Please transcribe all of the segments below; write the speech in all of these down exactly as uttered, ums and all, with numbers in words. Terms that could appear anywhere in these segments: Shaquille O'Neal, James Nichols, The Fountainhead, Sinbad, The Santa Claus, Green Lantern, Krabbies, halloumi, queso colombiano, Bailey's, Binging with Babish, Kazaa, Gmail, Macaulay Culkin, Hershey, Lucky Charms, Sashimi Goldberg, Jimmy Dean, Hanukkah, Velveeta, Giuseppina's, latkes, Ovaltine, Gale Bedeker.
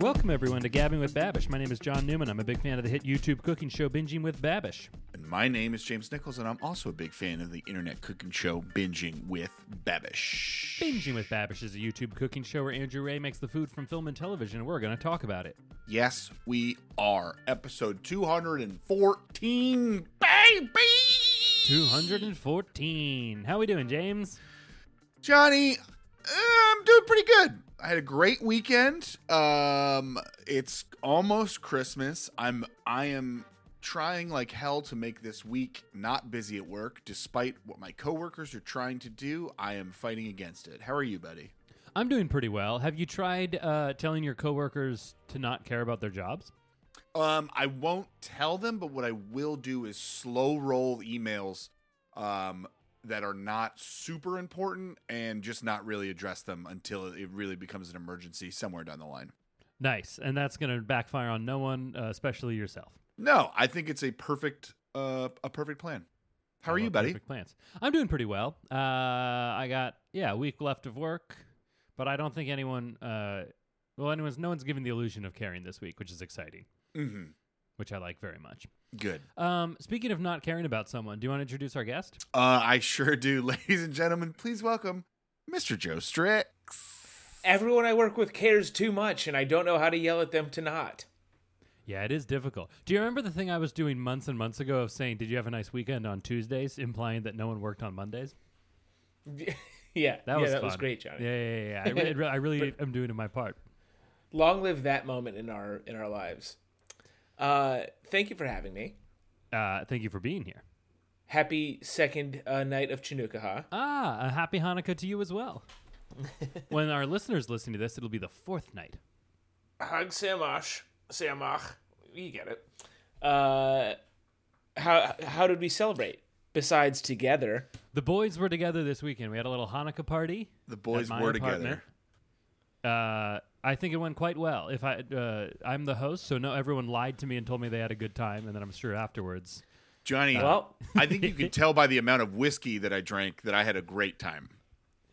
Welcome, everyone, to Gabbing with Babish. My name is John Newman. I'm a big fan of the hit YouTube cooking show, Binging with Babish. And my name is James Nichols, and I'm also a big fan of the internet cooking show, Binging with Babish. Binging with Babish is a YouTube cooking show where Andrew Ray makes the food from film and television, and we're going to talk about it. Yes, we are. Episode two hundred fourteen, baby! two hundred fourteen. How we doing, James? Johnny, I'm doing pretty good. I had a great weekend. Um, it's almost Christmas. I'm I am trying like hell to make this week not busy at work, despite what my coworkers are trying to do. I am fighting against it. How are you, buddy? I'm doing pretty well. Have you tried uh, telling your coworkers to not care about their jobs? Um, I won't tell them, but what I will do is slow roll emails. Um. That are not super important and just not really address them until it really becomes an emergency somewhere down the line. Nice. And that's going to backfire on no one, uh, especially yourself. No, I think it's a perfect, uh, a perfect plan. How I are you, buddy? Perfect plans. I'm doing pretty well. Uh, I got, yeah, a week left of work, but I don't think anyone, uh, well, anyone's, no one's given the illusion of caring this week, which is exciting, mm-hmm. which I like very much. Good. Um, speaking of not caring about someone, do you want to introduce our guest? Uh, I sure do. Ladies and gentlemen, please welcome Mister Joe Strix. Everyone I work with cares too much, and I don't know how to yell at them to not. Yeah, it is difficult. Do you remember the thing I was doing months and months ago of saying, did you have a nice weekend on Tuesdays, implying that no one worked on Mondays? yeah. That yeah, was that fun. was great, Johnny. Yeah, yeah, yeah. yeah. I, re- I really am doing my part. Long live that moment in our in our lives. Uh, thank you for having me. Uh, thank you for being here. Happy second uh, night of Chanukah. Ah, a happy Hanukkah to you as well. When our listeners listen to this, it'll be the fourth night. Hag Samach, Samach, you get it. Uh, how how did we celebrate besides together? The boys were together this weekend. We had a little Hanukkah party. The boys were apartment. together. Uh. I think it went quite well. If I, uh, I'm the host, so no, everyone lied to me and told me they had a good time, and then I'm sure afterwards. Johnny, uh, well, I think you can tell by the amount of whiskey that I drank that I had a great time.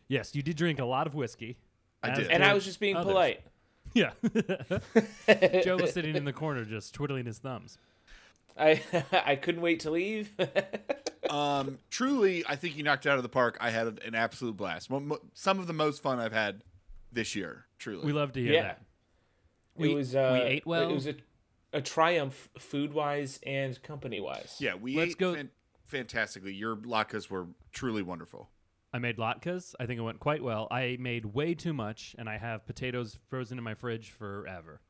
Yes, you did drink a lot of whiskey. I did. And I was just being others. polite. Yeah. Joe was sitting in the corner just twiddling his thumbs. I I couldn't wait to leave. um, truly, I think you knocked it out of the park. I had an absolute blast. Some of the most fun I've had this year, truly. We love to hear yeah. that. We, it was, uh, we ate well. It was a, a triumph food-wise and company-wise. Yeah, we Let's ate go. Fan- fantastically. Your latkes were truly wonderful. I made latkes. I think it went quite well. I made way too much, and I have potatoes frozen in my fridge forever.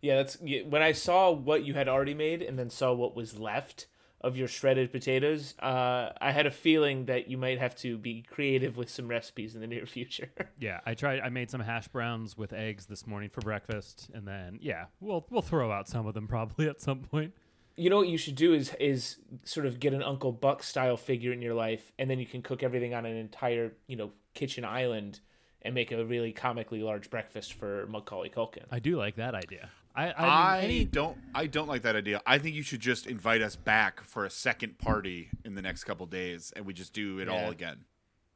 Yeah, that's yeah, when I saw what you had already made and then saw what was left of your shredded potatoes, uh, I had a feeling that you might have to be creative with some recipes in the near future. Yeah, I tried. I made some hash browns with eggs this morning for breakfast, and then yeah, we'll we'll throw out some of them probably at some point. You know what you should do is is sort of get an Uncle Buck style figure in your life, and then you can cook everything on an entire you know kitchen island and make a really comically large breakfast for Macaulay Culkin. I do like that idea. I, I, I any... don't. I don't like that idea. I think you should just invite us back for a second party in the next couple of days, and we just do it yeah. all again.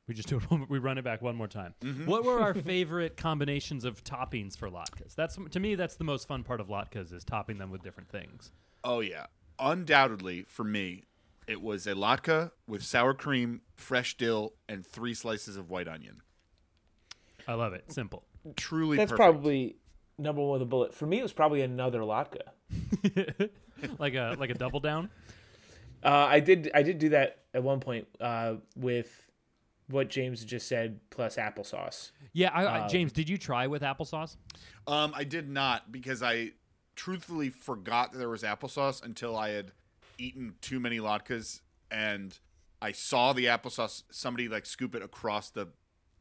We just do it. One, we run it back one more time. Mm-hmm. What were our favorite combinations of toppings for latkes? That's to me. That's the most fun part of latkes is topping them with different things. Oh yeah, undoubtedly for me, it was a latke with sour cream, fresh dill, and three slices of white onion. I love it. Simple. Truly. That's perfect. Probably. Number one with a bullet. For me, it was probably another latke, like a like a double down. Uh, I did I did do that at one point uh, with what James just said plus applesauce. Yeah, I, um, James, did you try with applesauce? Um, I did not because I truthfully forgot that there was applesauce until I had eaten too many latkes and I saw the applesauce. Somebody like scoop it across the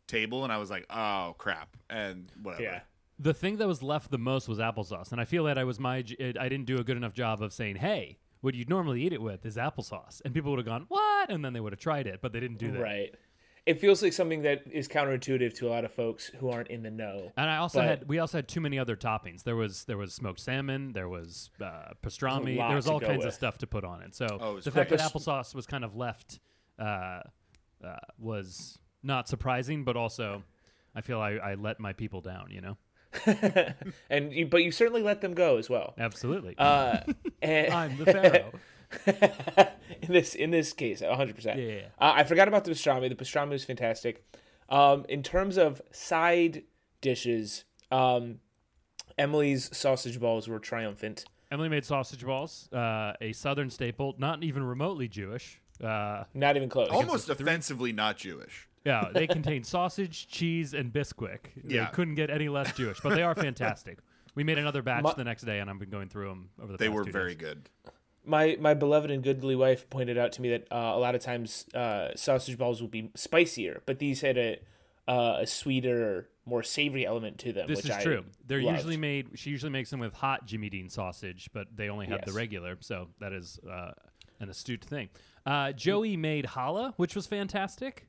table, and I was like, oh crap, and whatever. Yeah. The thing that was left the most was applesauce, and I feel that I was my it, I didn't do a good enough job of saying, "Hey, what you'd normally eat it with is applesauce," and people would have gone, "What?" and then they would have tried it, but they didn't do that. Right. It feels like something that is counterintuitive to a lot of folks who aren't in the know. And I also but... had we also had too many other toppings. There was there was smoked salmon, there was uh, pastrami, there was all kinds with. of stuff to put on it. So oh, it the fact that applesauce was kind of left uh, uh, was not surprising, but also I feel I, I let my people down, you know. and you, but you certainly let them go as well. Absolutely. Uh, and I'm the pharaoh. in this in this case, one hundred percent. Yeah. yeah, yeah. Uh, I forgot about the pastrami. The pastrami was fantastic. Um, in terms of side dishes, um, Emily's sausage balls were triumphant. Emily made sausage balls, uh, a Southern staple, not even remotely Jewish. Uh, not even close. Almost offensively not Jewish. Yeah, they contain sausage, cheese, and Bisquick. Yeah. They couldn't get any less Jewish, but they are fantastic. We made another batch my, the next day, and I've been going through them over the they past were two very days. Good. My my beloved and goodly wife pointed out to me that uh, a lot of times uh, sausage balls will be spicier, but these had a uh, a sweeter, more savory element to them. This which is I true. They're loved. usually made. She usually makes them with hot Jimmy Dean sausage, but they only have yes. the regular, so that is uh, an astute thing. Uh, Joey made challah, which was fantastic.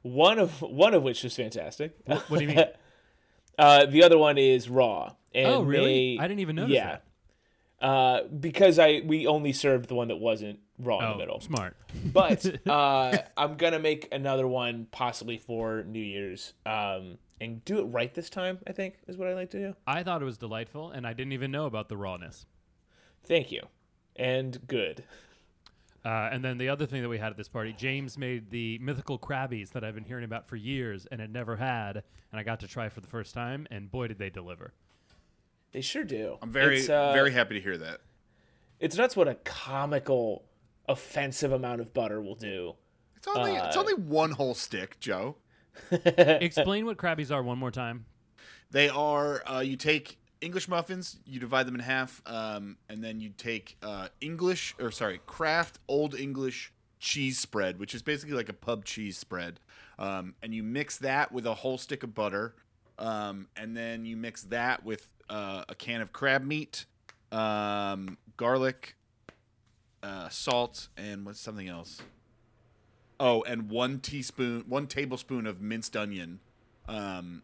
One of one of which was fantastic. What, what do you mean? uh, the other one is raw. And oh, really? They, I didn't even notice yeah, that. Uh, because I we only served the one that wasn't raw oh, in the middle. Smart. But uh, I'm gonna make another one possibly for New Year's. Um, and do it right this time, I think, is what I like to do. I thought it was delightful, and I didn't even know about the rawness. Thank you. And good. Uh, and then the other thing that we had at this party, James made the mythical Krabbies that I've been hearing about for years and had never had, and I got to try for the first time, and boy, did they deliver. They sure do. I'm very, uh, very happy to hear that. It's nuts what a comical, offensive amount of butter will do. It's only, uh, it's only one whole stick, Joe. Explain what Krabbies are one more time. They are, uh, you take... English muffins, you divide them in half, um, and then you take uh, English, or sorry, Kraft Old English cheese spread, which is basically like a pub cheese spread, um, and you mix that with a whole stick of butter, um, and then you mix that with uh, a can of crab meat, um, garlic, uh, salt, and what's something else? Oh, and one teaspoon, one tablespoon of minced onion, um,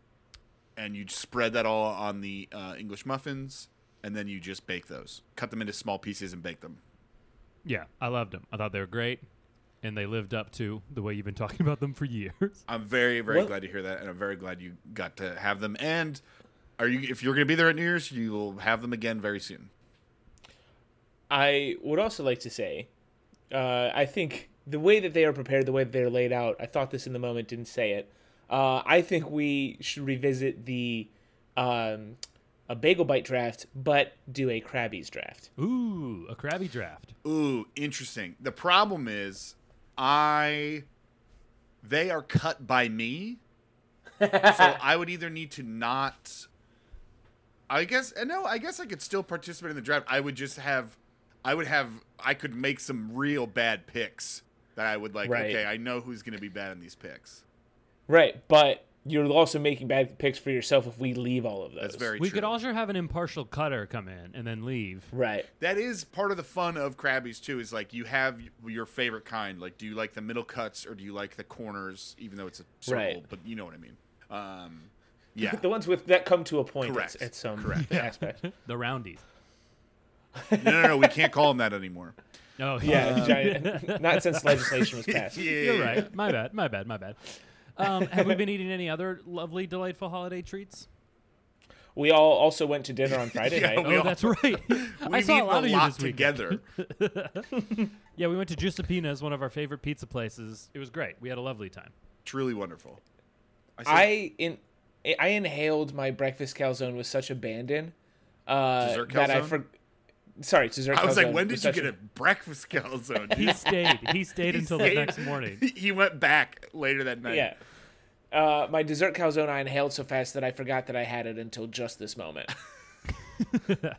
and you spread that all on the uh, English muffins, and then you just bake those. Cut them into small pieces and bake them. Yeah, I loved them. I thought they were great, and they lived up to the way you've been talking about them for years. I'm very, very what? glad to hear that, and I'm very glad you got to have them. And are you, if you're going to be there at New Year's, you'll have them again very soon. I would also like to say, uh, I think the way that they are prepared, the way that they're laid out, I thought this in the moment, didn't say it. Uh, I think we should revisit the um, a bagel bite draft, but do a Krabby's draft. Ooh, a Krabby draft. Ooh, interesting. The problem is, I they are cut by me, so I would either need to not. I guess no. I guess I could still participate in the draft. I would just have. I would have. I could make some real bad picks that I would like. Right. Okay, I know who's going to be bad in these picks. Right, but you're also making bad picks for yourself if we leave all of those. That's very true. We could also have an impartial cutter come in and then leave. Right. That is part of the fun of Krabbies, too, is like you have your favorite kind. Like, do you like the middle cuts or do you like the corners, even though it's a circle, right. But you know what I mean. Um, yeah. The ones with that come to a point Correct. at, at some Correct. aspect. The roundies. No, no, no, we can't call them that anymore. Oh, yeah. Giant, not since legislation was passed. Yeah. You're right. My bad, my bad, my bad. Um, have we been eating any other lovely, delightful holiday treats? We all also went to dinner on Friday yeah, night. Oh, all, that's right. I saw a lot, a of lot you together. Yeah, we went to Giuseppina's, one of our favorite pizza places. It was great. We had a lovely time. Truly wonderful. I I, in, I inhaled my breakfast calzone with such abandon. Uh, dessert calzone? That I for, sorry, dessert calzone. I was calzone like, when did you get a breakfast calzone? He stayed. He stayed he until stayed. the next morning. He went back later that night. Yeah. Uh, my dessert calzone I inhaled so fast that I forgot that I had it until just this moment.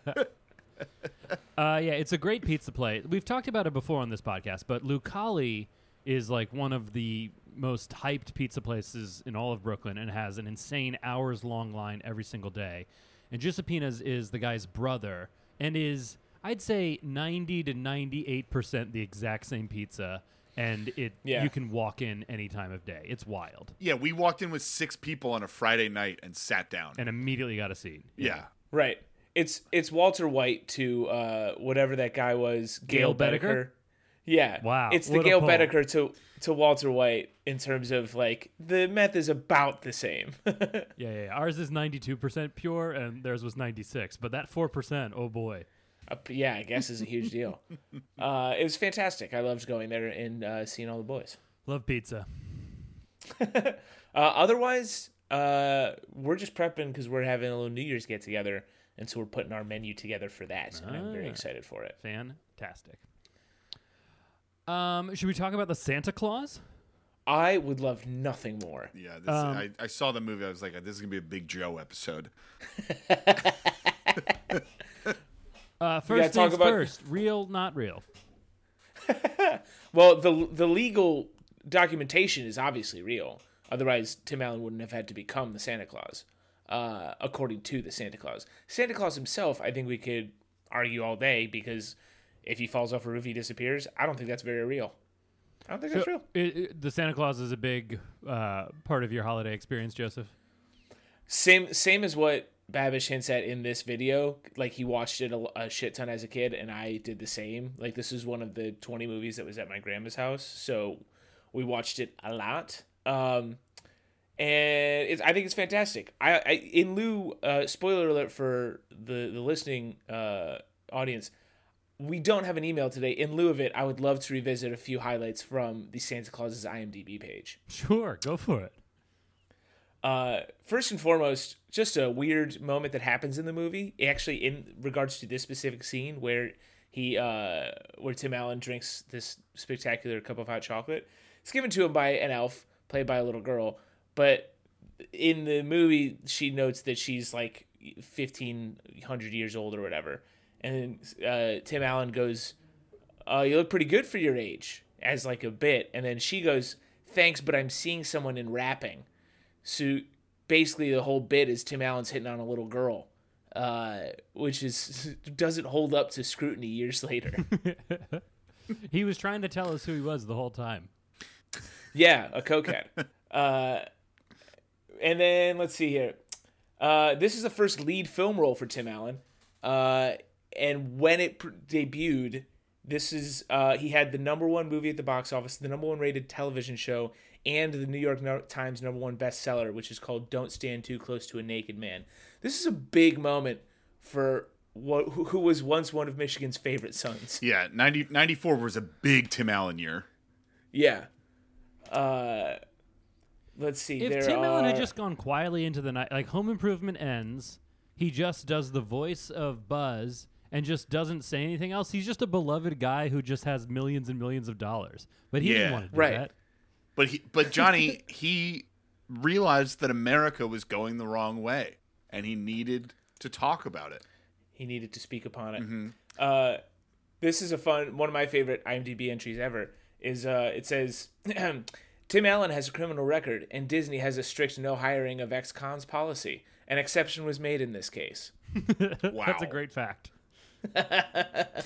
uh, yeah, it's a great pizza place. We've talked about it before on this podcast, but Lucali is like one of the most hyped pizza places in all of Brooklyn and has an insane hours-long line every single day. And Giuseppina's is the guy's brother and is, I'd say, ninety to ninety-eight percent the exact same pizza. And it yeah. you can walk in any time of day. It's wild. Yeah, we walked in with six people on a Friday night and sat down. And immediately got a seat. Yeah. yeah. Right. It's it's Walter White to uh, whatever that guy was. Gale, Gale Bedeker. Bedeker. Yeah. Wow. It's the Gale Bedeker to, to Walter White in terms of, like, the meth is about the same. yeah, yeah, yeah. Ours is ninety-two percent pure, and theirs was ninety-six. But that four percent, oh, boy. Uh, yeah, I guess is a huge deal. Uh, it was fantastic. I loved going there and uh, seeing all the boys. Love pizza. uh, otherwise, uh, we're just prepping because we're having a little New Year's get-together, and so we're putting our menu together for that, ah, and I'm very excited for it. Fantastic. Um, should we talk about the Santa Claus? I would love nothing more. Yeah, this, um, I, I saw the movie. I was like, this is going to be a Big Joe episode. Uh, first things about... first, real, not real. Well, the the legal documentation is obviously real. Otherwise, Tim Allen wouldn't have had to become the Santa Claus, uh, according to the Santa Claus. Santa Claus himself, I think we could argue all day, because if he falls off a roof, he disappears. I don't think that's very real. I don't think so, that's real. It, it, the Santa Claus is a big uh, part of your holiday experience, Joseph? Same, same as what Babish hints at in this video. Like, he watched it a, a shit ton as a kid, and I did the same. Like, this is one of the twenty movies that was at my grandma's house, so we watched it a lot. Um, and it's, I think it's fantastic. I, I in lieu, uh, spoiler alert for the, the listening uh, audience, we don't have an email today. In lieu of it, I would love to revisit a few highlights from the Santa Claus's IMDb page. Sure, go for it. Uh, first and foremost, just a weird moment that happens in the movie, actually in regards to this specific scene where he, uh, where Tim Allen drinks this spectacular cup of hot chocolate. It's given to him by an elf, played by a little girl, but in the movie, she notes that she's like fifteen hundred years old or whatever, and uh, Tim Allen goes, uh, you look pretty good for your age, as like a bit, and then she goes, thanks, but I'm seeing someone in rapping. So basically the whole bit is Tim Allen's hitting on a little girl, uh, which is doesn't hold up to scrutiny years later. He was trying to tell us who he was the whole time. Yeah, a cokehead. Uh, and then let's see here. Uh, this is the first lead film role for Tim Allen. Uh, and when it pre- debuted, this is uh, he had the number one movie at the box office, the number one rated television show, and the New York Times number one bestseller, which is called Don't Stand Too Close to a Naked Man. This is a big moment for what, who, who was once one of Michigan's favorite sons. Yeah, ninety, ninety-four was a big Tim Allen year. Yeah. Uh, let's see. If there Tim are... Allen had just gone quietly into the night, like Home Improvement ends, he just does the voice of Buzz and just doesn't say anything else. He's just a beloved guy who just has millions and millions of dollars. But he yeah, didn't want to do right. that. But he, but Johnny, he realized that America was going the wrong way, and he needed to talk about it. He needed to speak upon it. Mm-hmm. Uh, this is a fun one of my favorite IMDb entries ever. Is uh, it says Tim Allen has a criminal record, and Disney has a strict no hiring of ex-cons policy. An exception was made in this case. Wow, that's a great fact. uh,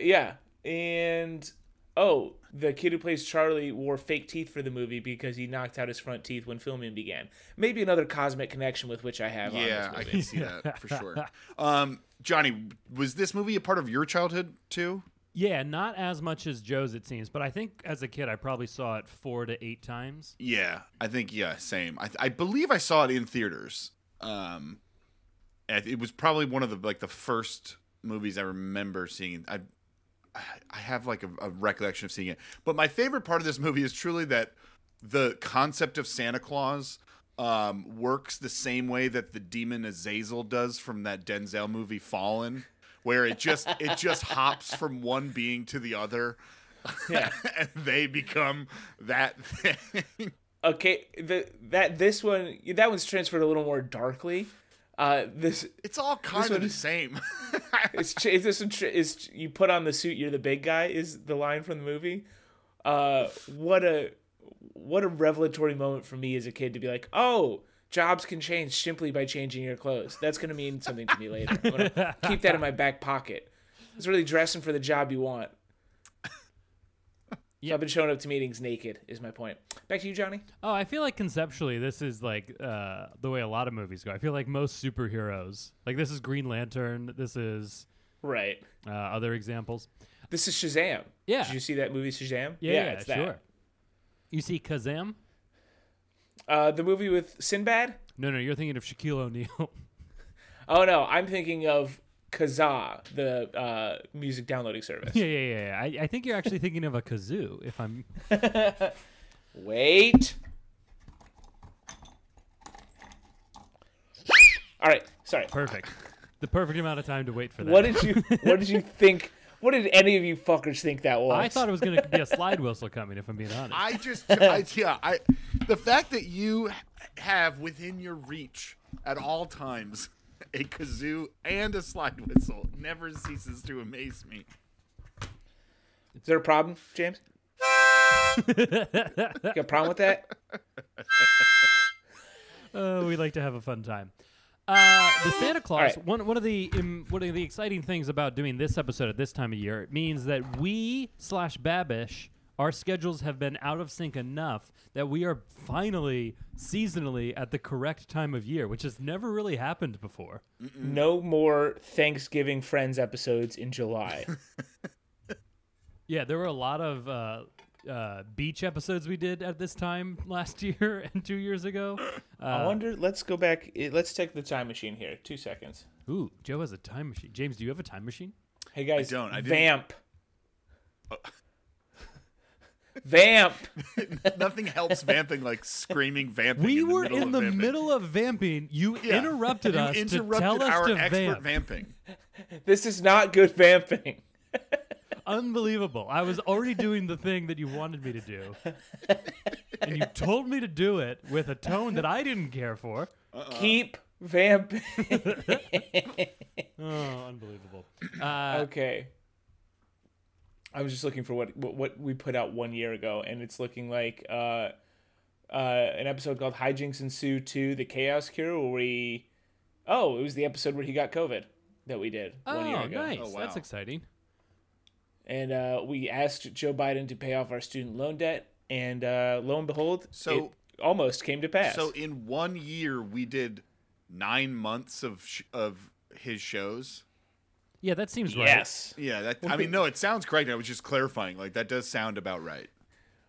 yeah, and oh, the kid who plays Charlie wore fake teeth for the movie because he knocked out his front teeth when filming began. Maybe another cosmic connection with which I have. Yeah, on this movie. I can see that for sure. Um, Johnny, was this movie a part of your childhood too? Yeah, not as much as Joe's, it seems. But I think as a kid, I probably saw it four to eight times. Yeah, I think, yeah, same. I, th- I believe I saw it in theaters. Um, it was probably one of the like the first movies I remember seeing. I I have like a, a recollection of seeing it. But my favorite part of this movie is truly that the concept of Santa Claus um, works the same way that the demon Azazel does from that Denzel movie Fallen, where it just it just hops from one being to the other, yeah. And they become that thing. Okay, the, that this one that one's transferred a little more darkly. Uh, this it's all kind of the same. It's is this one, is you put on the suit, you're the big guy. Is the line from the movie? Uh, what a what a revelatory moment for me as a kid to be like, oh. Jobs can change simply by changing your clothes. That's going to mean something to me later. I'm going to keep that in my back pocket. It's really dressing for the job you want. Yep. So I've been showing up to meetings naked is my point. Back to you, Johnny. Oh, I feel like conceptually this is like uh, the way a lot of movies go. I feel like most superheroes, like this is Green Lantern. This is right. Uh, other examples. This is Shazam. Yeah. Did you see that movie Shazam? Yeah, yeah, yeah, it's that. Sure. You see Kazam? Uh, the movie with Sinbad? No, no, you're thinking of Shaquille O'Neal. Oh, no, I'm thinking of Kazaa, the uh, music downloading service. Yeah, yeah, yeah. I, I think you're actually thinking of a kazoo, if I'm... Wait. All right, sorry. Perfect. The perfect amount of time to wait for that. What did you, what did you think... What did any of you fuckers think that was? I thought it was going to be a slide whistle coming, if I'm being honest. I just, I, yeah, I, the fact that you have within your reach at all times a kazoo and a slide whistle never ceases to amaze me. Is there a problem, James? You got a problem with that? Oh, we like to have a fun time. Uh, the Santa Claus, right. one one of the um, one of the exciting things about doing this episode at this time of year, it means that we slash Babish, our schedules have been out of sync enough that we are finally seasonally at the correct time of year, which has never really happened before. Mm-mm. No more Thanksgiving Friends episodes in July. Yeah, there were a lot of uh, uh, beach episodes we did at this time last year and two years ago. Uh, I wonder, let's go back. Let's take the time machine here. Two seconds. Ooh, Joe has a time machine. James, do you have a time machine? Hey, guys. I don't. I vamp. Uh. Vamp. Nothing helps vamping like screaming vamping. We in were the in the vamping. middle of vamping. You yeah. interrupted you us interrupted to tell us our to expert vamp. vamping. This is not good vamping. Unbelievable. I was already doing the thing that you wanted me to do. And you told me to do it with a tone that I didn't care for. Uh-uh. Keep vamping. Oh, unbelievable. Uh, okay. I was just looking for what, what what we put out one year ago, and it's looking like uh, uh, an episode called Hijinks Ensue two, The Chaos Cure, where we... Oh, it was the episode where he got COVID that we did oh, one year ago. Nice. Oh, nice. Wow. That's exciting. And uh, we asked Joe Biden to pay off our student loan debt, and uh, lo and behold, so, it almost came to pass. So in one year, we did nine months of sh- of his shows. Yeah, that seems yes. right. Yes. Yeah, that, I mean, no, it sounds correct. I was just clarifying. Like that does sound about right.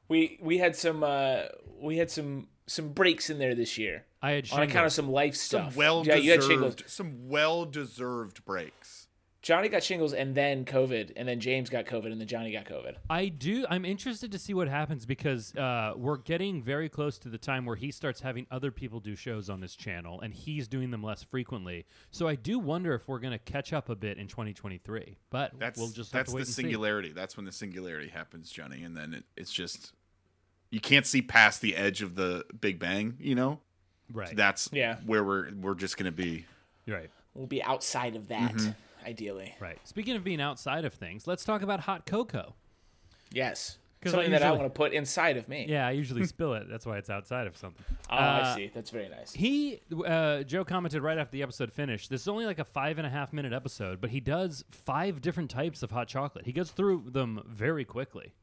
We we had some uh, we had some some breaks in there this year. I had shingles. On account of some life stuff. Some well yeah, you had shingles. Some well deserved breaks. Johnny got shingles and then COVID, and then James got COVID, and then Johnny got COVID. I do. I'm interested to see what happens because uh, we're getting very close to the time where he starts having other people do shows on his channel, and he's doing them less frequently. So I do wonder if we're going to catch up a bit in twenty twenty-three. But that's, we'll just have that's to wait the and singularity. See. That's when the singularity happens, Johnny, and then it, it's just you can't see past the edge of the Big Bang. You know, right? So that's yeah. where we're we're just going to be. Right. We'll be outside of that. Mm-hmm. Ideally. Right. Speaking of being outside of things, let's talk about hot cocoa. Yes. Something I usually, that I want to put inside of me. Yeah, I usually spill it. That's why it's outside of something. Oh, uh, I see. That's very nice. He, uh, Joe commented right after the episode finished, this is only like a five and a half minute episode, but he does five different types of hot chocolate. He goes through them very quickly.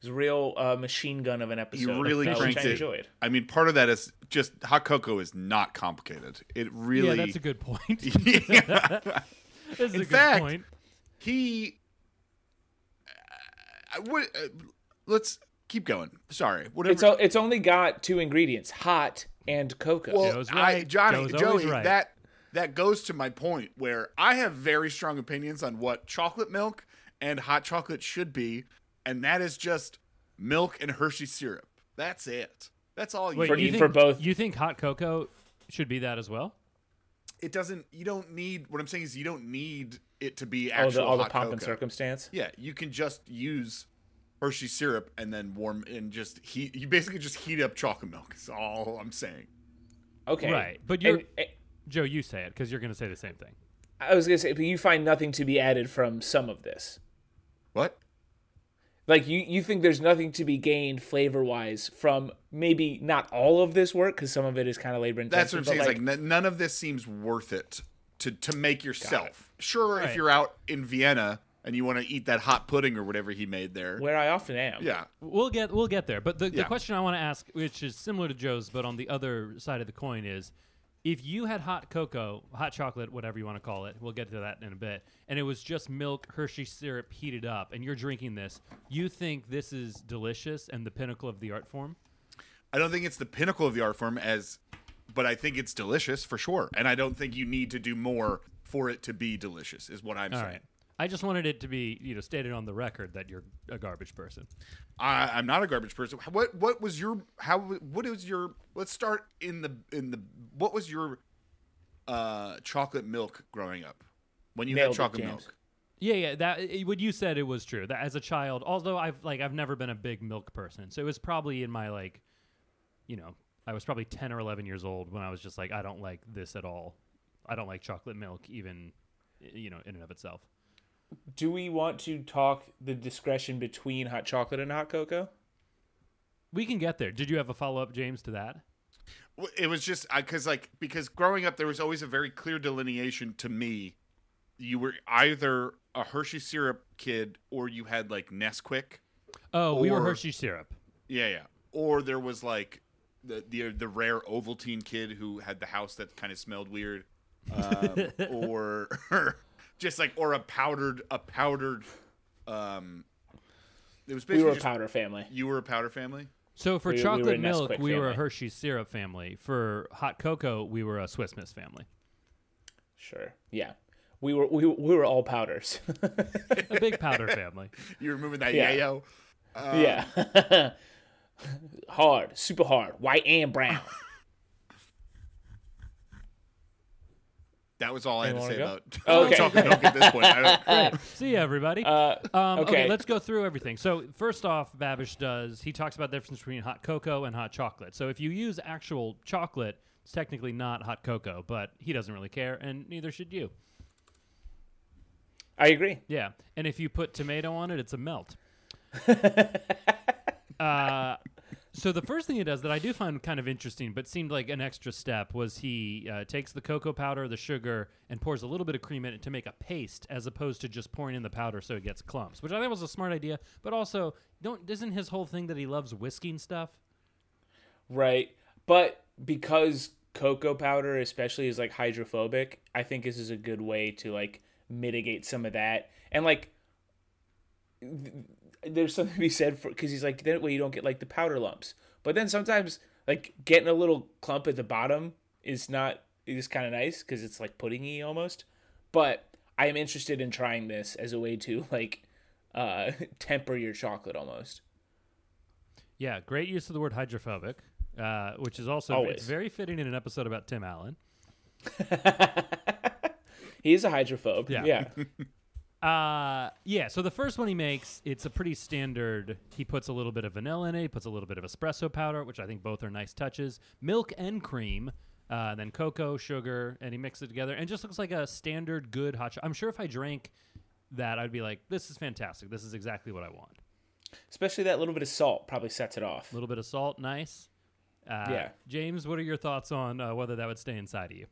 It's a real uh, machine gun of an episode. You really cranked it. Enjoyed. I mean, part of that is just hot cocoa is not complicated. It really. Yeah, that's a good point. Yeah. That's In a good fact, point. He. Uh, what, uh, let's keep going. Sorry. Whatever. It's, o- it's only got two ingredients: hot and cocoa. Well, Joe's right. I, Johnny, Joe's Joey, right. that that goes to my point where I have very strong opinions on what chocolate milk and hot chocolate should be. And that is just milk and Hershey syrup. That's it. That's all you Wait, need you think, for both. You think hot cocoa should be that as well? It doesn't. You don't need. What I'm saying is you don't need it to be actual oh, the, all hot the pomp cocoa. And circumstance. Yeah, you can just use Hershey syrup and then warm and just heat. You basically just heat up chocolate milk. Is all I'm saying. Okay, right. But you're, and, and, Joe, you say it because you're going to say the same thing. I was going to say, but you find nothing to be added from some of this. What? Like, you, you think there's nothing to be gained flavor-wise from maybe not all of this work, because some of it is kind of labor-intensive. That's what I'm saying. Like, like, none of this seems worth it to, to make yourself. Sure, right. If you're out in Vienna and you want to eat that hot pudding or whatever he made there. Where I often am. Yeah. We'll get we'll get there. But the, yeah. the question I want to ask, which is similar to Joe's, but on the other side of the coin, is If you had hot cocoa, hot chocolate, whatever you want to call it, we'll get to that in a bit, and it was just milk, Hershey syrup heated up, and you're drinking this, you think this is delicious and the pinnacle of the art form? I don't think it's the pinnacle of the art form, as, but I think it's delicious for sure, and I don't think you need to do more for it to be delicious, is what I'm All saying. Right. I just wanted it to be, you know, stated on the record that you're a garbage person. I, I'm not a garbage person. What what was your how what is your let's start in the in the what was your uh, chocolate milk growing up when you Nailed had chocolate milk? Yeah, yeah. That what you said it was true. That as a child, although I've like I've never been a big milk person, so it was probably in my like, you know, I was probably ten or eleven years old when I was just like, I don't like this at all. I don't like chocolate milk, even, you know, in and of itself. Do we want to talk the discretion between hot chocolate and hot cocoa? We can get there. Did you have a follow-up, James, to that? Well, it was just because, like, because growing up, there was always a very clear delineation to me. You were either a Hershey syrup kid, or you had like Nesquik. Oh, or, we were Hershey syrup. Yeah, yeah. Or there was like the the, the rare Ovaltine kid who had the house that kind of smelled weird, um, or. Just like, or a powdered, a powdered, um, it was basically. We were just, a powder family. You were a powder family? So for we, chocolate we milk, we family. were a Hershey syrup family. For hot cocoa, we were a Swiss Miss family. Sure. Yeah. We were, we, we were all powders. A big powder family. You remember that yeah. yayo? Um, yeah. Hard, super hard, white and brown. That was all I had to say about chocolate milk at this point. I don't... Right. See you, everybody. Uh, um, okay. okay, let's go through everything. So first off, Babish does, he talks about the difference between hot cocoa and hot chocolate. So if you use actual chocolate, it's technically not hot cocoa, but he doesn't really care, and neither should you. I agree. Yeah, and if you put tomato on it, it's a melt. uh So the first thing he does that I do find kind of interesting, but seemed like an extra step, was he uh, takes the cocoa powder, the sugar, and pours a little bit of cream in it to make a paste, as opposed to just pouring in the powder so it gets clumps, which I think was a smart idea. But also, don't isn't his whole thing that he loves whisking stuff? Right, but because cocoa powder, especially, is like hydrophobic, I think this is a good way to like mitigate some of that, and like. Th- There's something to be said for, because he's like, that way you don't get like the powder lumps. But then sometimes like getting a little clump at the bottom is not, is kind of nice because it's like puddingy almost. But I am interested in trying this as a way to like uh, temper your chocolate almost. Yeah, great use of the word hydrophobic, uh, which is also Always. very fitting in an episode about Tim Allen. He is a hydrophobe. Yeah. yeah. Uh, yeah, so the first one he makes, it's a pretty standard, he puts a little bit of vanilla in it, he puts a little bit of espresso powder, which I think both are nice touches, milk and cream, uh, then cocoa, sugar, and he mixes it together, and it just looks like a standard good hot chocolate. I'm sure if I drank that, I'd be like, this is fantastic, this is exactly what I want. Especially that little bit of salt probably sets it off. A little bit of salt, nice. Uh, yeah. James, what are your thoughts on uh, whether that would stay inside of you?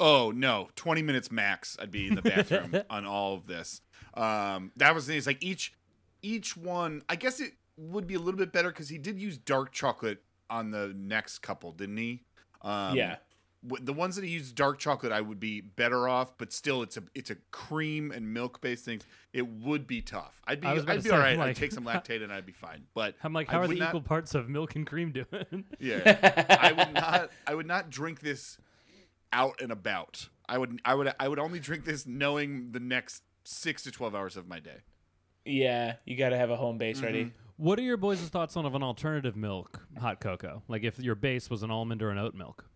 Oh, no, twenty minutes max, I'd be in the bathroom on all of this. Um, that was the thing. It's like each each one, I guess it would be a little bit better because he did use dark chocolate on the next couple, didn't he? Um, yeah. W- the ones that he used dark chocolate, I would be better off, but still it's a it's a cream and milk-based thing. It would be tough. I'd be I'd be all right. Like, I'd take some lactate and I'd be fine. But I'm like, how I are the not, equal parts of milk and cream doing? Yeah. I would not. I would not drink this out and about. I would I would I would only drink this knowing the next six to twelve hours of my day. Yeah, you got to have a home base mm-hmm. ready. What are your boys' thoughts on of an alternative milk, hot cocoa? Like if your base was an almond or an oat milk?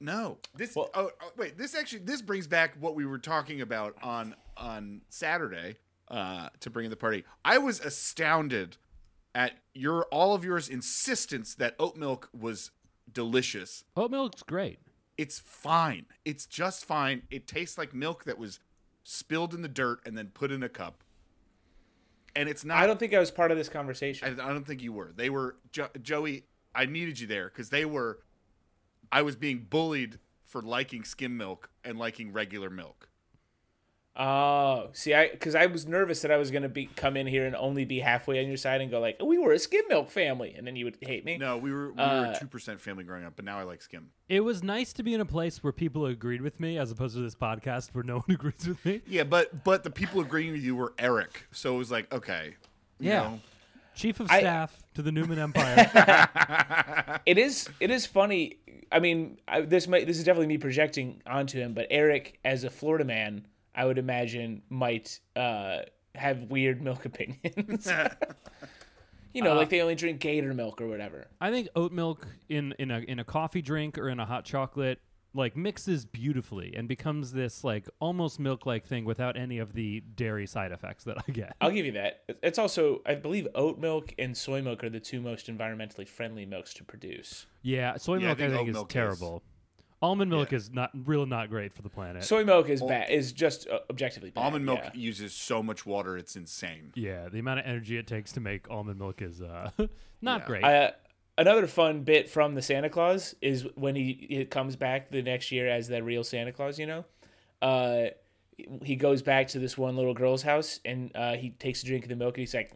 No. This well, oh, oh wait, this actually this brings back what we were talking about on on Saturday uh to bring in the party. I was astounded at your all of yours insistence that oat milk was delicious. Oat milk's great. It's fine. It's just fine. It tastes like milk that was spilled in the dirt and then put in a cup. And it's not. I don't think I was part of this conversation. I, I don't think you were. They were. Jo- Joey, I needed you there because they were. I was being bullied for liking skim milk and liking regular milk. Oh, see, I because I was nervous that I was gonna be come in here and only be halfway on your side and go like, oh, we were a skim milk family, and then you would hate me. No, we were we uh, were a two percent family growing up, but now I like skim. It was nice to be in a place where people agreed with me, as opposed to this podcast where no one agrees with me. Yeah, but but the people agreeing with you were Eric, so it was like, okay, you yeah, know. Chief of I, Staff to the Newman Empire. It is it is funny. I mean, I, this may, this is definitely me projecting onto him, but Eric, as a Florida man, I would imagine might uh, have weird milk opinions. You know, uh, like they only drink Gator milk or whatever. I think oat milk in, in a in a coffee drink or in a hot chocolate like mixes beautifully and becomes this like almost milk-like thing without any of the dairy side effects that I get. I'll give you that. It's also, I believe, oat milk and soy milk are the two most environmentally friendly milks to produce. Yeah, soy yeah, milk I think, I think is terrible. Is- Almond milk yeah. is not really not great for the planet. Soy milk is bad. Is just uh, objectively bad. Almond milk yeah. uses so much water, it's insane. Yeah, the amount of energy it takes to make almond milk is uh, not yeah. great. Uh, another fun bit from the Santa Claus is when he, he comes back the next year as the real Santa Claus. You know, uh, he goes back to this one little girl's house and uh, he takes a drink of the milk and he's like,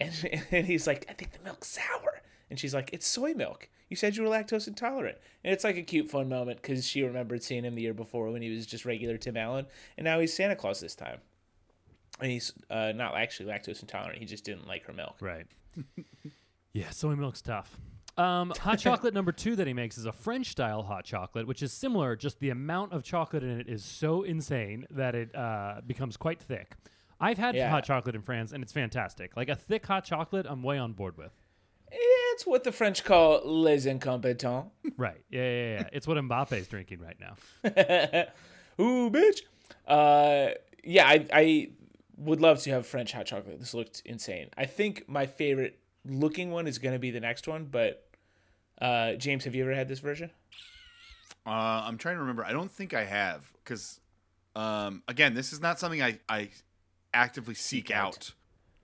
and, and he's like, I think the milk's sour, and she's like, it's soy milk. You said you were lactose intolerant. And it's like a cute, fun moment because she remembered seeing him the year before when he was just regular Tim Allen. And now he's Santa Claus this time. And he's uh, not actually lactose intolerant. He just didn't like her milk. Right. Yeah, soy milk's tough. Um, hot chocolate number two that he makes is a French-style hot chocolate, which is similar. Just the amount of chocolate in it is so insane that it uh, becomes quite thick. I've had yeah. hot chocolate in France, and it's fantastic. Like a thick hot chocolate, I'm way on board with. It's what the French call les incompetents. Right. Yeah, yeah, yeah. It's what Mbappe's drinking right now. Ooh, bitch. Uh, yeah, I, I would love to have French hot chocolate. This looked insane. I think my favorite looking one is going to be the next one, but uh, James, have you ever had this version? Uh, I'm trying to remember. I don't think I have because, um, again, this is not something I, I actively seek out.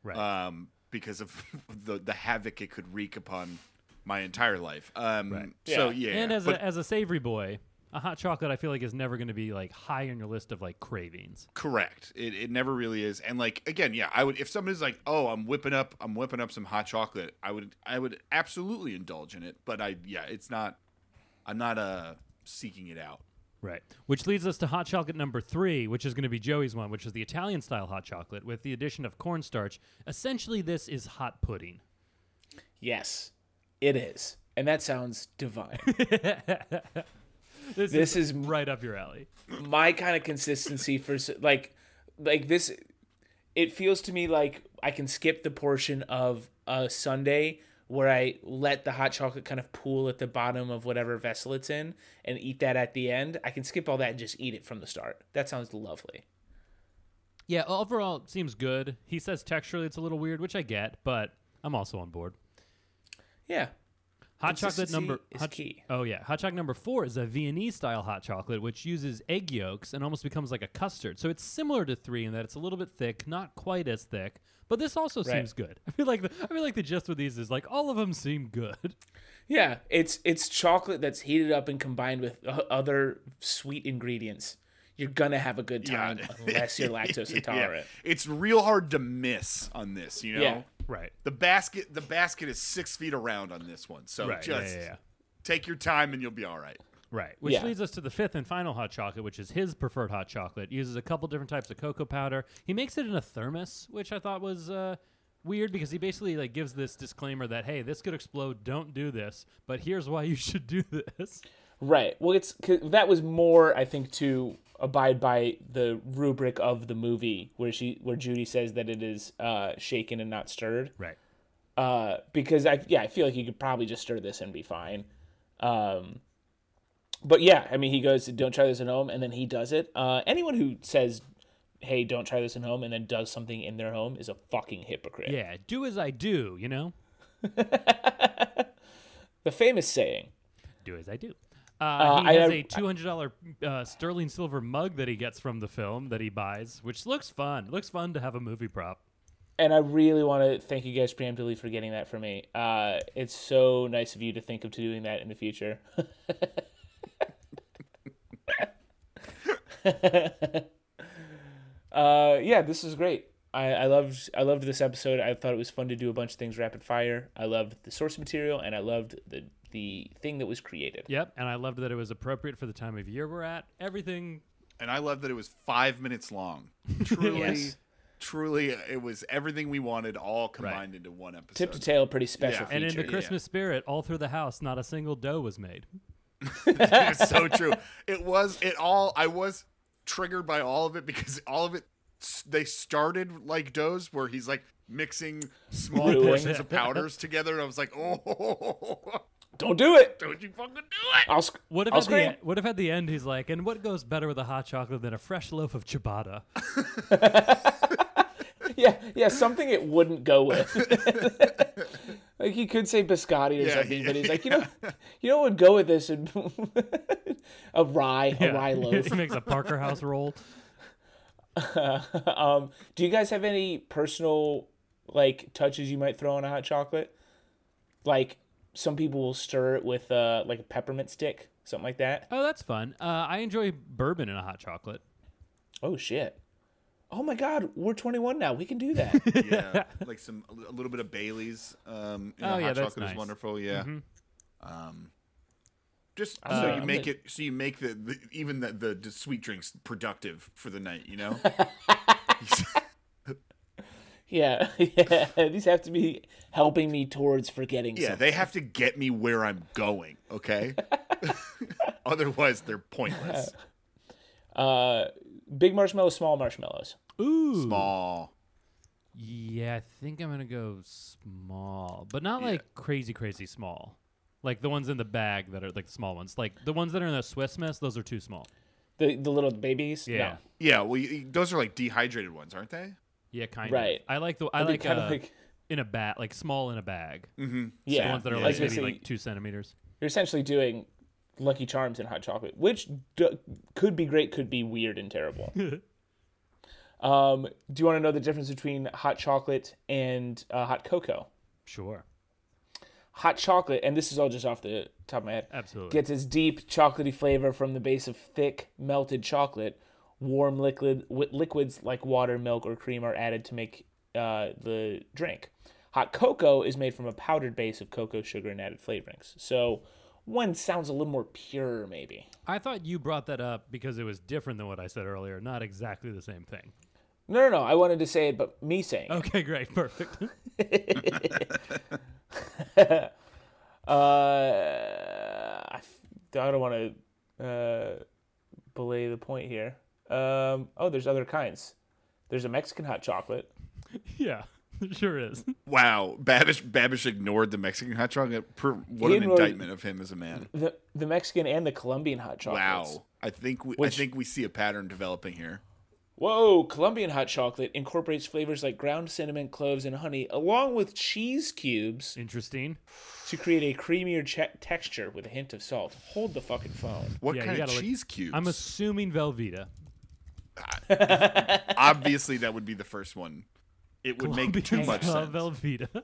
Right. Um, because of the the havoc it could wreak upon my entire life. Um, right. So, yeah. yeah and as, but, a, as a savory boy, a hot chocolate, I feel like, is never going to be, like, high on your list of, like, cravings. Correct. It it never really is. And, like, again, yeah, I would, if somebody's like, oh, I'm whipping up, I'm whipping up some hot chocolate, I would, I would absolutely indulge in it. But I, yeah, it's not, I'm not uh, seeking it out. Right. Which leads us to hot chocolate number three, which is going to be Joey's one, which is the Italian-style hot chocolate with the addition of cornstarch. Essentially, this is hot pudding. Yes, it is. And that sounds divine. this this is, is right up your alley. My kind of consistency for, like, like this, it feels to me like I can skip the portion of a sundae where I let the hot chocolate kind of pool at the bottom of whatever vessel it's in and eat that at the end. I can skip all that and just eat it from the start. That sounds lovely. Yeah, overall, it seems good. He says texturally it's a little weird, which I get, but I'm also on board. Yeah. Hot chocolate number is hot, key. Oh, yeah. Hot chocolate number four is a Viennese-style hot chocolate, which uses egg yolks and almost becomes like a custard. So it's similar to three in that it's a little bit thick, not quite as thick. But this also right. seems good. I feel like the, I feel like the gist with these is like all of them seem good. Yeah, it's it's chocolate that's heated up and combined with other sweet ingredients. You're gonna have a good time yeah. unless you're lactose intolerant. Yeah. It's real hard to miss on this, you know. Yeah. Right. The basket the basket is six feet around on this one, so right. just yeah, yeah, yeah. take your time and you'll be all right. Right, which yeah. leads us to the fifth and final hot chocolate, which is his preferred hot chocolate. He uses a couple different types of cocoa powder. He makes it in a thermos, which I thought was uh, weird because he basically like gives this disclaimer that, hey, this could explode. Don't do this. But here's why you should do this. Right. Well, it's 'cause that was more, I think, to abide by the rubric of the movie where she where Judy says that it is uh, shaken and not stirred. Right. Uh, because, I yeah, I feel like you could probably just stir this and be fine. Um But yeah, I mean, he goes, don't try this at home, and then he does it. Uh, anyone who says, hey, don't try this at home, and then does something in their home is a fucking hypocrite. Yeah, do as I do, you know? The famous saying. Do as I do. Uh, uh, he I has have, a two hundred dollars uh, sterling silver mug that he gets from the film that he buys, which looks fun. It looks fun to have a movie prop. And I really want to thank you guys preemptively for getting that for me. Uh, it's so nice of you to think of doing that in the future. uh, yeah, this is great. I, I loved I loved this episode. I thought it was fun to do a bunch of things rapid fire. I loved the source material, and I loved the the thing that was created. Yep, and I loved that it was appropriate for the time of year we're at. Everything. And I loved that it was five minutes long. Truly, yes. Truly, it was everything we wanted all combined right. into one episode. Tip to tail, pretty special yeah. feature. And in the Christmas yeah. spirit, all through the house, not a single dough was made. It's so true. It was, it all, I was triggered by all of it because all of it, they started like doughs where he's like mixing small Ruling. portions of powders together. And I was like, oh. Don't do it. Don't you fucking do it. I'll, what, if I'll the, what if at the end he's like, and what goes better with a hot chocolate than a fresh loaf of ciabatta? yeah, yeah, something it wouldn't go with. Like he could say biscotti or yeah, something, yeah, but he's like, you know, yeah. you know what would go with this? And a rye, yeah. a rye loaf. He makes a Parker House roll. Uh, um, do you guys have any personal like touches you might throw on a hot chocolate? Like some people will stir it with uh, like a peppermint stick, something like that. Oh, that's fun. Uh, I enjoy bourbon in a hot chocolate. Oh shit. Oh my God, we're twenty-one now. We can do that. yeah, like some a little bit of Bailey's. Um, you know, oh yeah, hot that's chocolate nice. Is wonderful. Yeah, mm-hmm. um, just so uh, you make gonna... it, so you make the, the even the, the the sweet drinks productive for the night. You know. yeah, yeah. These have to be helping me towards forgetting. Yeah, something. They have to get me where I'm going. Okay. Otherwise, they're pointless. Uh. Big marshmallows, small marshmallows. Ooh. Small. Yeah, I think I'm going to go small, but not yeah. like crazy, crazy small. Like the ones in the bag that are like the small ones. Like the ones that are in the Swiss Miss, those are too small. The the little babies? Yeah. No. Yeah, well, you, those are like dehydrated ones, aren't they? Yeah, kind right. of. Right. I like the I like, uh, like in a bag, like small in a bag. Mm-hmm. Yeah. So the ones that are yeah. like maybe like two centimeters. You're essentially doing Lucky Charms and hot chocolate, which d- could be great, could be weird and terrible. um, do you want to know the difference between hot chocolate and uh, hot cocoa? Sure. Hot chocolate, and this is all just off the top of my head. Absolutely. Gets its deep chocolatey flavor from the base of thick melted chocolate. Warm liquid with liquids like water, milk, or cream are added to make uh, the drink. Hot cocoa is made from a powdered base of cocoa sugar and added flavorings. So one sounds a little more pure, maybe. I thought you brought that up because it was different than what I said earlier. Not exactly the same thing. No, no, no. I wanted to say it, but me saying okay, it. Great. Perfect. uh, I don't want to uh, belay the point here. Um, oh, there's other kinds. There's a Mexican hot chocolate. Yeah. It sure is. Wow. Babish Babish ignored the Mexican hot chocolate. What an indictment of him as a man. The the Mexican and the Colombian hot chocolates. Wow. I think we which, I think we see a pattern developing here. Whoa, Colombian hot chocolate incorporates flavors like ground cinnamon, cloves, and honey, along with cheese cubes. Interesting. To create a creamier che- texture with a hint of salt. Hold the fucking phone. What yeah, kind of cheese like, cubes? I'm assuming Velveeta. Uh, obviously, that would be the first one. It would Colombian make too much sense. Velveeta.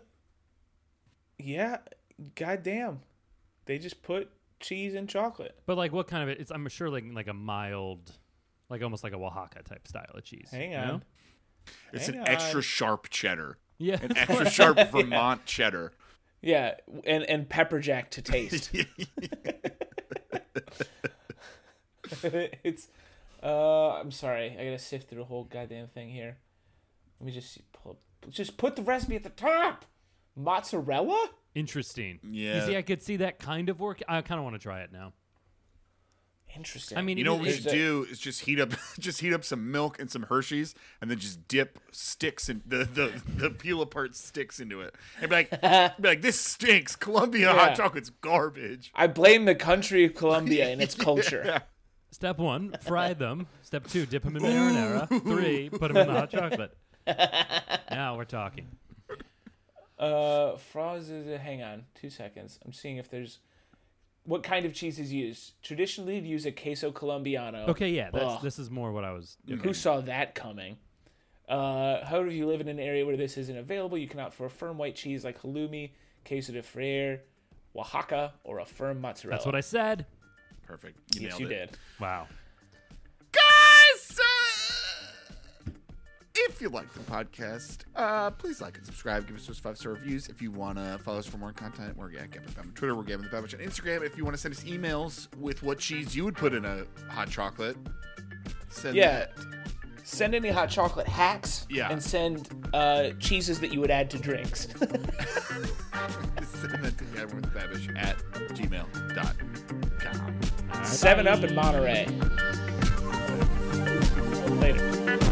Yeah, goddamn, they just put cheese and chocolate. But like, what kind of it? It's I'm sure like like a mild, like almost like a Oaxaca type style of cheese. Hang on, you know? it's Hang an on. extra sharp cheddar. Yeah, an extra sharp Vermont yeah. cheddar. Yeah, and and pepper jack to taste. it's. Uh, I'm sorry, I gotta sift through the whole goddamn thing here. Let me just pull. Just put the recipe at the top. Mozzarella? Interesting. Yeah. You see, I could see that kind of work. I kind of want to try it now. Interesting. I mean, you know what we should a... do is just heat up, just heat up some milk and some Hershey's, and then just dip sticks and the, the, the peel apart sticks into it, and be like, be like, this stinks. Colombia yeah. hot chocolate's garbage. I blame the country of Colombia and its culture. yeah. Step one, fry them. Step two, dip them in marinara. Three, put them in the hot chocolate. Now we're talking. Uh, frogs is a, hang on, two seconds. I'm seeing if there's what kind of cheese is used. Traditionally, you'd use a queso colombiano. Okay, yeah, that's, this is more what I was. Okay. Who saw that coming? Uh, however, if you live in an area where this isn't available, you can opt for a firm white cheese like halloumi, queso de frere, Oaxaca, or a firm mozzarella. That's what I said. Perfect. You yes, nailed you it. did. Wow. God! If you like the podcast, uh, please like and subscribe. Give us those five-star reviews. If you want to follow us for more content, we're at Gale Bedeker on Twitter. We're Gale Bedeker on Instagram. If you want to send us emails with what cheese you would put in a hot chocolate, send yeah. that. Send any hot chocolate hacks. Yeah. And send uh, cheeses that you would add to drinks. Send that to Gale with Babish at gmail dot com. Seven Bye. Up in Monterey. Later.